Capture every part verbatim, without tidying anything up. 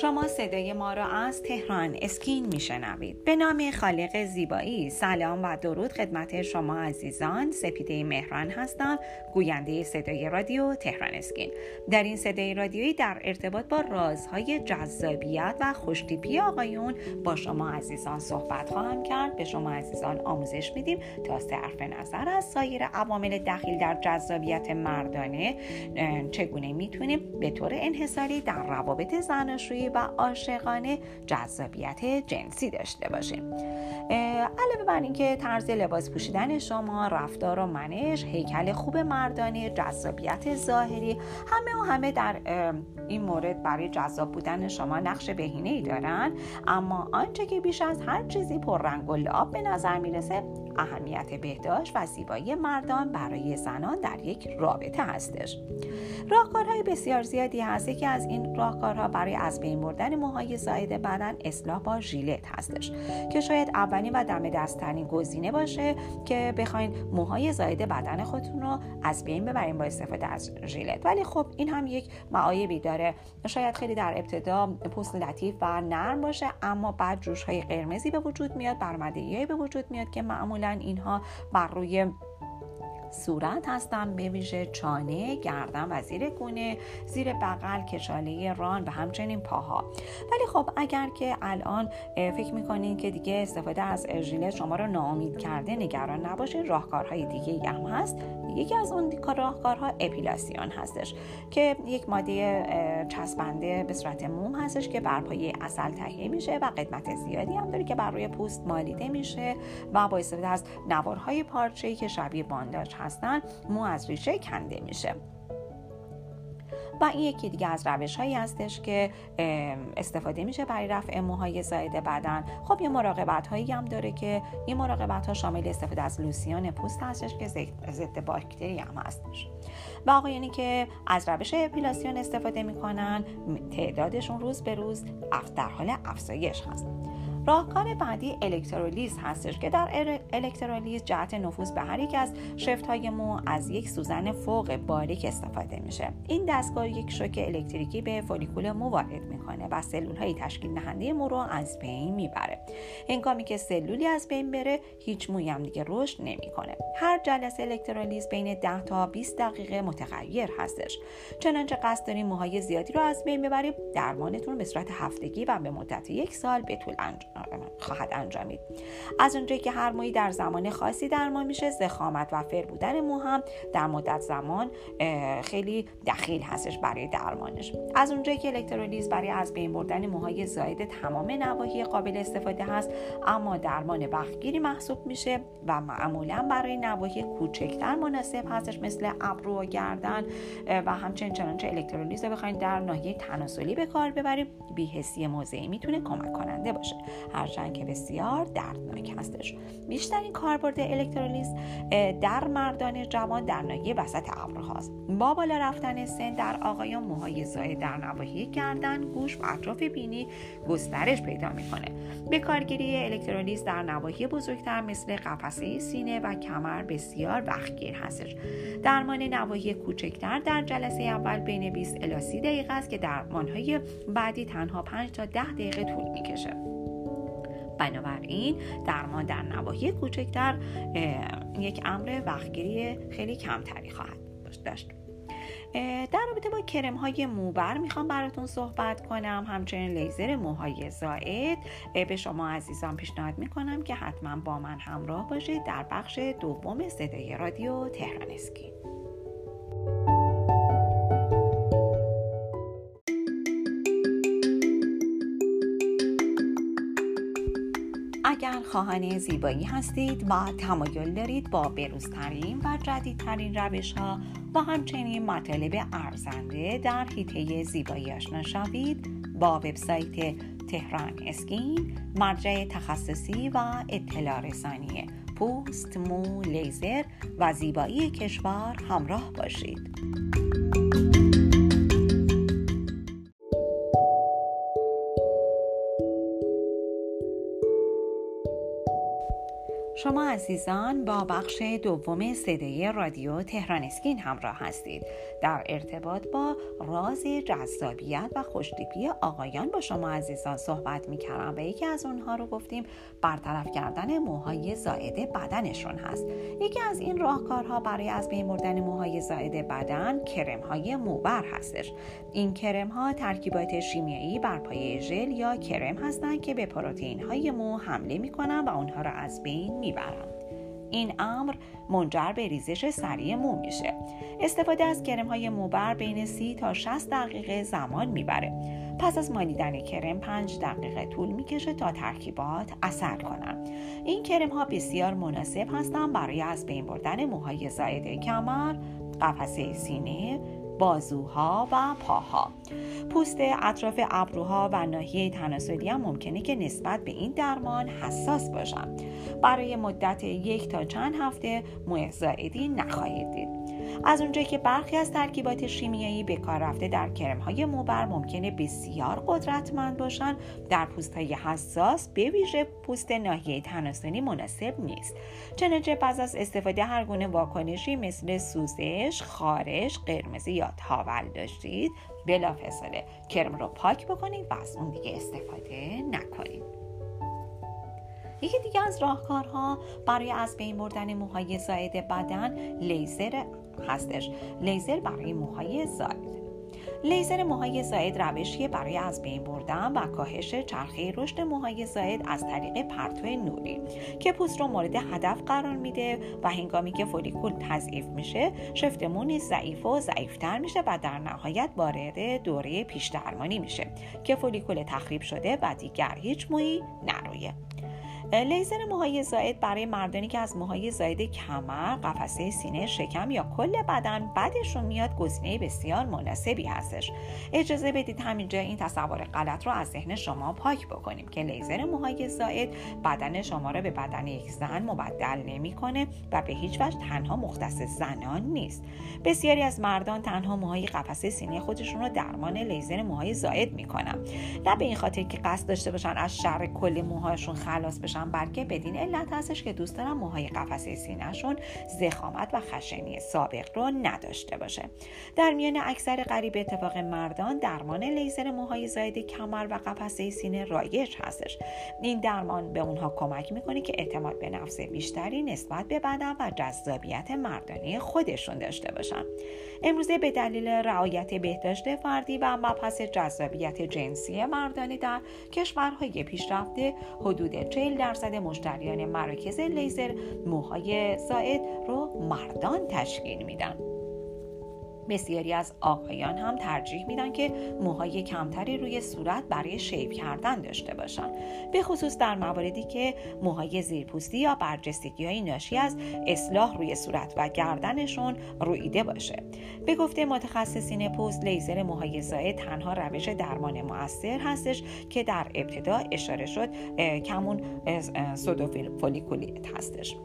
شما صدای ما را از تهران اسکین میشنوید. به نام خالق زیبایی، سلام و درود خدمت شما عزیزان. سپیده مهران هستم، گوینده صدای رادیو تهران اسکین. در این صدای رادیویی در ارتباط با رازهای جذابیت و خوشتیپی آقایون با شما عزیزان صحبت خواهم کرد. به شما عزیزان آموزش میدیم تا صرف نظر از سایر عوامل دخیل در جذابیت مردانه چگونه میتونیم به طور انحصاری در روابط زناشویی و عاشقانه جذابیت جنسی داشته باشیم. علاوه بر اینکه طرز لباس پوشیدن شما، رفتار و منش، هیکل خوب مردانه، جذابیت ظاهری، همه و همه در این مورد برای جذاب بودن شما نقش بهینه‌ای دارن، اما آنچه که بیش از هر چیزی پررنگ و لعاب به نظر میرسه اهمیت بهداشت و زیبایی مردان برای زنان در یک رابطه هستش. راهکارهای بسیار زیادی هست. یکی از این راهکارها برای از بین بردن موهای زائد بدن اصلاح با ژیلت هستش که شاید اولین و دم دست‌ترین گزینه باشه که بخواید موهای زائد بدن خودتون رو از بین ببرین با استفاده از ژیلت. ولی خب این هم یک معایبی داره. شاید خیلی در ابتدا پوست لطیف و نرم باشه، اما بعد جوش‌های قرمزی به وجود میاد، برمدگی‌هایی به وجود میاد که معمولا اینها بر روی صورت هستن، به ویژه چانه، گردن و زیر گونه، زیر بغل، کشاله ران و همچنین پاها. ولی خب اگر که الان فکر میکنین که دیگه استفاده از ژیلت شما رو ناامید کرده، نگران نباشین. راهکارهای دیگه هم هست. یکی از اون راهکارها اپیلاسیون هستش که یک ماده چسبنده به صورت موم هستش که بر پایه عسل تهیه میشه و قدمت زیادی هم داره که بر روی پوست مالیده میشه و با استفاده از نوارهای پارچه‌ای که شبیه بانداج هستن مو از ریشه کنده میشه. و این یکی دیگه از روش‌هایی هستش که استفاده میشه برای رفع موهای زائد بدن. خب یه مراقبت‌هایی هم داره که این مراقبت‌ها شامل استفاده از لوسیون پوست هستش که ضد باکتری هم هستش. و آقایانی که از روش اپیلاسیون استفاده می‌کنن تعدادشون روز به روز در حال افزایش هست. راهکار بعدی الکترولیز هستش که در الکترولیز جهت نفوذ به هر یک از شفت‌های مو از یک سوزن فوق باریک استفاده میشه. این دستگاه یک شوک الکتریکی به فولیکول مو وارد میکنه و سلول‌های تشکیل دهنده مو رو از بین میبره. هنگامی که سلولی از بین بره، هیچ مویی هم دیگه رشد نمیکنه. هر جلسه الکترولیز بین ده تا بیست دقیقه متغیر هستش. چنانچه قصد دارین موهای زیادی رو از بین ببرید، درمانتون به صورت هفتگی و به مدت یک سال به طول انجام خواهد انجامید. از اونجایی که هر مویی در زمان خاصی درمان میشه، ضخامت و فر بودن مو هم در مدت زمان خیلی دخیل هستش برای درمانش. از اونجایی که الکترولیز برای از بین بردن موهای زائد تمام نواحی قابل استفاده هست، اما درمان وقتگیری محسوب میشه و معمولا برای نواحی کوچکتر مناسب هستش، مثل ابرو و گردن. و همچنین چنانچه الکترولیز رو بخواید در ناحیه تناسلی به کار ببرید، بی‌حسی موضعی میتونه کمک کننده باشه، هرچند که بسیار دردناک هستش. بیشترین کاربرد الکترولیز در مردان جوان در ناحیه وسط ابروهاست. با بالا رفتن سن در آقایان موهای زائد در نواحی گردن، گوش و اطراف بینی گسترش پیدا میکنه. به کارگیری الکترولیز در نواحی بزرگتر مثل قفسه سینه و کمر بسیار وقتگیر هستش. درمان نواحی کوچکتر در جلسه اول بین بیست الی سی دقیقه است که درمانهای بعدی تنها پنج تا ده دقیقه طول میکشه. بنابراین درمان در نواحی کوچکتر یک امر وقتگیری خیلی کمتری خواهد داشت. در رابطه با کرم های موبر میخوام براتون صحبت کنم. همچنین لیزر موهای زائد. به شما عزیزان پیشنهاد میکنم که حتما با من همراه باشید در بخش دوم صدای رادیو تهران اسکین. اگر خواهان زیبایی هستید و تمایل دارید با بروزترین و جدیدترین روش‌ها و همچنین مطالب ارزنده در حیطه زیبایی آشنا شوید، با وبسایت تهران اسکین، مرجع تخصصی و اطلاع رسانی پوست، مو، لیزر و زیبایی کشور همراه باشید. شما عزیزان با بخش دوم صدای رادیو تهران اسکین همراه هستید. در ارتباط با راز جذابیت و خوشتیپی آقایان با شما عزیزان صحبت می‌کردم و یکی از اونها رو گفتیم برطرف کردن موهای زائد بدنشون هست. یکی از این راهکارها برای از بین بردن موهای زائد بدن کرم‌های موبر هستش. این کرم‌ها ترکیبات شیمیایی بر پایه ژل یا کرم هستند که به پروتئین‌های مو حمله می‌کنن و اونها را از بین میبرند. این امر منجر به ریزش سریع مو میشه. استفاده از کرم‌های موبر بین سی تا شصت دقیقه زمان میبره. پس از مالیدن کرم پنج دقیقه طول میکشه تا ترکیبات اثر کنن. این کرم‌ها بسیار مناسب هستن برای از بین بردن موهای زائد کمر، قفسه سینه، بازوها و پاها. پوست اطراف ابروها و ناحیه تناسلی هم ممکنه که نسبت به این درمان حساس باشن. برای مدت یک تا چند هفته موی زائدی نخواهید دید. از اونجایی که برخی از ترکیبات شیمیایی به کار رفته در کرم‌های موبر ممکنه بسیار قدرتمند باشن، در پوست‌های حساس به ویژه پوست ناحیه تناسلی مناسب نیست. چنانچه پس از استفاده هر گونه واکنشی مثل سوزش، خارش، قرمزی یا تاول داشتید، بلافاصله کرم رو پاک بکنید و از اون دیگه استفاده نکنید. یکی دیگه از راهکارها برای از بین بردن موهای زائد بدن لیزر هستش. لیزر برای موهای زائد. لیزر موهای زائد روشی برای از بین بردن و کاهش چرخه رشد موهای زائد از طریق پرتو نوری که پوست رو مورد هدف قرار میده و هنگامی که فولیکول تضعیف میشه شفت مو نیز ضعیف و ضعیفتر میشه و در نهایت وارد دوره پیش درمانی میشه که فولیکول تخریب شده و دیگر هیچ مویی نرویه. لیزر موهای زائد برای مردانی که از موهای زائد کمر، قفسه سینه، شکم یا کل بدن بعدشون میاد گزینه بسیار مناسبی هستش. اجازه بدید همینجا این تصور غلط رو از ذهن شما پاک بکنیم که لیزر موهای زائد بدن شما رو به بدن یک زن مبدل نمی‌کنه و به هیچ وجه تنها مختص زنان نیست. بسیاری از مردان تنها موهای قفسه سینه خودشون رو درمان لیزر موهای زائد می‌کنن. نه به این خاطر که قصد داشته باشن از شر کل موهاشون خلاص بشن، بلکه بدین علت هستش که دوست دارم موهای قفسه سینه‌شون ضخامت و خشنی سابق رو نداشته باشه. در میان اکثر قریب اتفاق مردان درمان لیزر موهای زائد کمر و قفسه سینه رایج هستش. این درمان به اونها کمک میکنه که اعتماد به نفس بیشتری نسبت به بدن و جذابیت مردانه خودشون داشته باشن. امروزه به دلیل رعایت بهداشت فردی و مبحث جذابیت جنسی مردانه در کشورهای پیشرفته حدود چهل درصد مشتریان مراکز لیزر موهای زائد رو مردان تشکیل میدن. بسیاری از آقایان هم ترجیح میدن که موهای کمتری روی صورت برای شیپ کردن داشته باشن، به خصوص در مواردی که موهای زیرپوستی یا برجستگی‌های ناشی از اصلاح روی صورت و گردنشون رویده باشه. به گفته متخصصین پوست، لیزر موهای زائد تنها روش درمان مؤثر هستش که در ابتدا اشاره شد کمون سودوفولیکولیت هستش.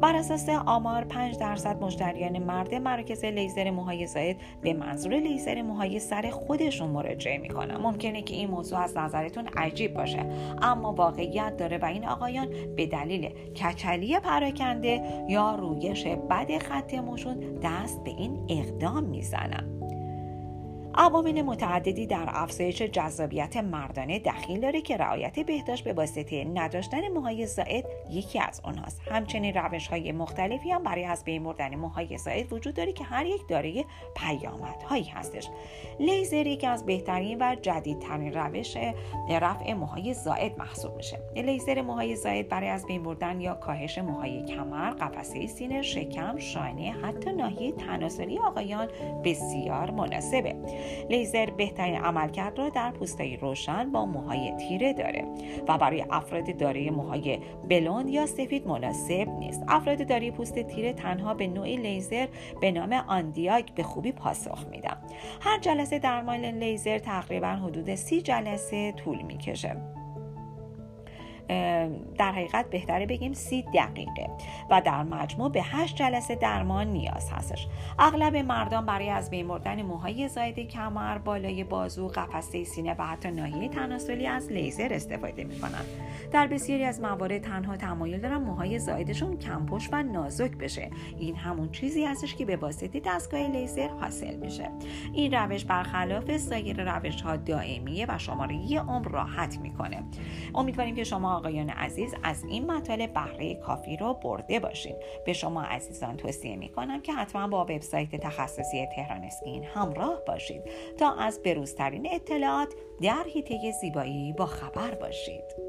بر اساس آمار پنج درصد مشتریان مرد مراکز لیزر موهای زائد به منظور لیزر موهای سر خودشون مراجعه میکنن. ممکنه که این موضوع از نظرتون عجیب باشه، اما واقعیت داره و این آقایان به دلیل کچلی پراکنده یا رویش بد خط موشون دست به این اقدام میزنن. عوامل متعددی در افزایش جذابیت مردانه دخیل داره که رعایت بهداشت به واسطه نداشتن موهای زائد یکی از اونهاست. همچنین روش‌های مختلفی هم برای از بین بردن موهای زائد وجود داره که هر یک دارای پیامدهایی هستش. لیزر یکی از بهترین و جدیدترین روش رفع موهای زائد محسوب میشه. لیزر موهای زائد برای از بین بردن یا کاهش موهای کمر، قفسه سینه، شکم، شانه، حتی ناحیه تناسلی آقایان بسیار مناسبه. لیزر بهترین عملکرد را در پوست‌های روشن با موهای تیره داره و برای افراد دارای موهای بلوند یا سفید مناسب نیست. افراد دارای پوست تیره تنها به نوعی لیزر به نام آندیاک به خوبی پاسخ میدن. هر جلسه درمان لیزر تقریبا حدود سی جلسه طول میکشه. در حقیقت بهتره بگیم سی دقیقه و در مجموع به هشت جلسه درمان نیاز هستش. اغلب مردان برای از بین بردن موهای زائد کمر، بالای بازو، قفسه سینه و حتی ناحیه تناسلی از لیزر استفاده می‌کنن. در بسیاری از موارد تنها تمایل دارن موهای زائدشون کم پشت و نازک بشه. این همون چیزی هستش که به واسطه دستگاه لیزر حاصل میشه. این روش برخلاف سایر روش‌ها دائمیه و شما رو یه عمر راحت می‌کنه. امیدواریم که شما آقایان عزیز از این مطالب بهره کافی رو برده باشین. به شما عزیزان توصیه می‌کنم که حتما با وبسایت تخصصی تهران اسکین همراه باشید تا از بروزترین اطلاعات در حیطه زیبایی با خبر باشید.